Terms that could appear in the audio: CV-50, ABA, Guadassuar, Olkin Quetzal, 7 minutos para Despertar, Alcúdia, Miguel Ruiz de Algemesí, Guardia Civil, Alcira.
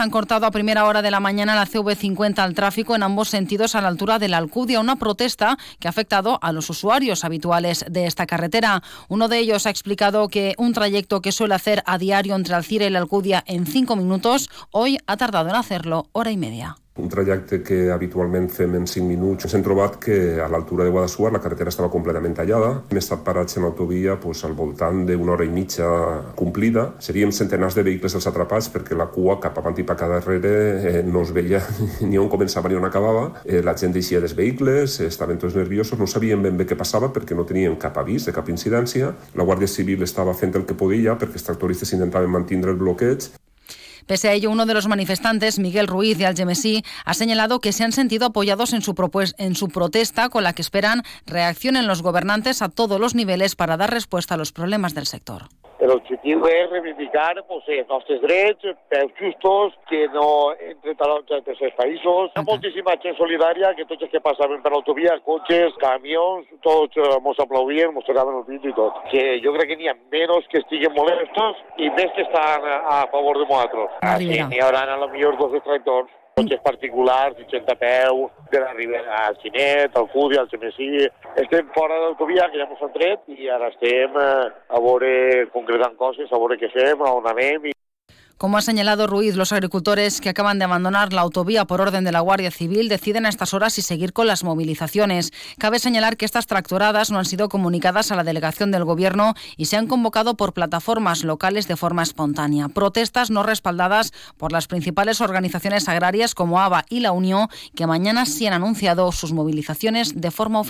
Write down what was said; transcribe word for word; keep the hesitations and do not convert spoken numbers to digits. Han cortado a primera hora de la mañana la C V cincuenta al tráfico en ambos sentidos a la altura de la Alcúdia, una protesta que ha afectado a los usuarios habituales de esta carretera. Uno de ellos ha explicado que un trayecto que suele hacer a diario entre Alcira y la Alcúdia en cinco minutos, hoy ha tardado en hacerlo hora y media. Un trajecte que habitualment fem en cinc minuts. Ens hem trobat que a l'altura de Guadassuar la carretera estava completament tallada. Hem estat parats en autovia doncs, al voltant d'una hora i mitja complida. Seríem centenars de vehicles els atrapats perquè la cua cap avant i cap darrere eh, no es veia ni on començava ni on acabava. Eh, la gent deixia dels vehicles, estaven tots nerviosos, no sabien ben bé què passava perquè no tenien cap avís de cap incidència. La Guàrdia Civil estava fent el que podia perquè els tractoristes intentaven mantenir el bloqueig. Pese a ello, uno de los manifestantes, Miguel Ruiz de Algemesí, ha señalado que se han sentido apoyados en su, propues- en su protesta, con la que esperan reaccionen los gobernantes a todos los niveles para dar respuesta a los problemas del sector. El objetivo es reivindicar pues, nuestros derechos, los justos, que no entre talons entre els països. Okay. Hi ha moltíssima gent solidària que tots els que passaven per l'autovia, cotxes, camions, tots ens aplaudien, ens tocaven el vídeo i tot. Que jo crec que n'hi ha menys que estiguen molestos i més que estan a favor de nosaltres. Així n'hi haurà a lo millor dos tractors, cotxes particulars, seixanta a peu, de la Ribera al Xinet, al Cudi, al Xemessí. Estem fora de l'autovia, que ja ens han tret, i ara estem a veure concretant coses, a veure què fem, a on anem. I... Como ha señalado Ruiz, los agricultores que acaban de abandonar la autovía por orden de la Guardia Civil deciden a estas horas si seguir con las movilizaciones. Cabe señalar que estas tractoradas no han sido comunicadas a la delegación del Gobierno y se han convocado por plataformas locales de forma espontánea. Protestas no respaldadas por las principales organizaciones agrarias como A B A y la Unión, que mañana sí han anunciado sus movilizaciones de forma oficial.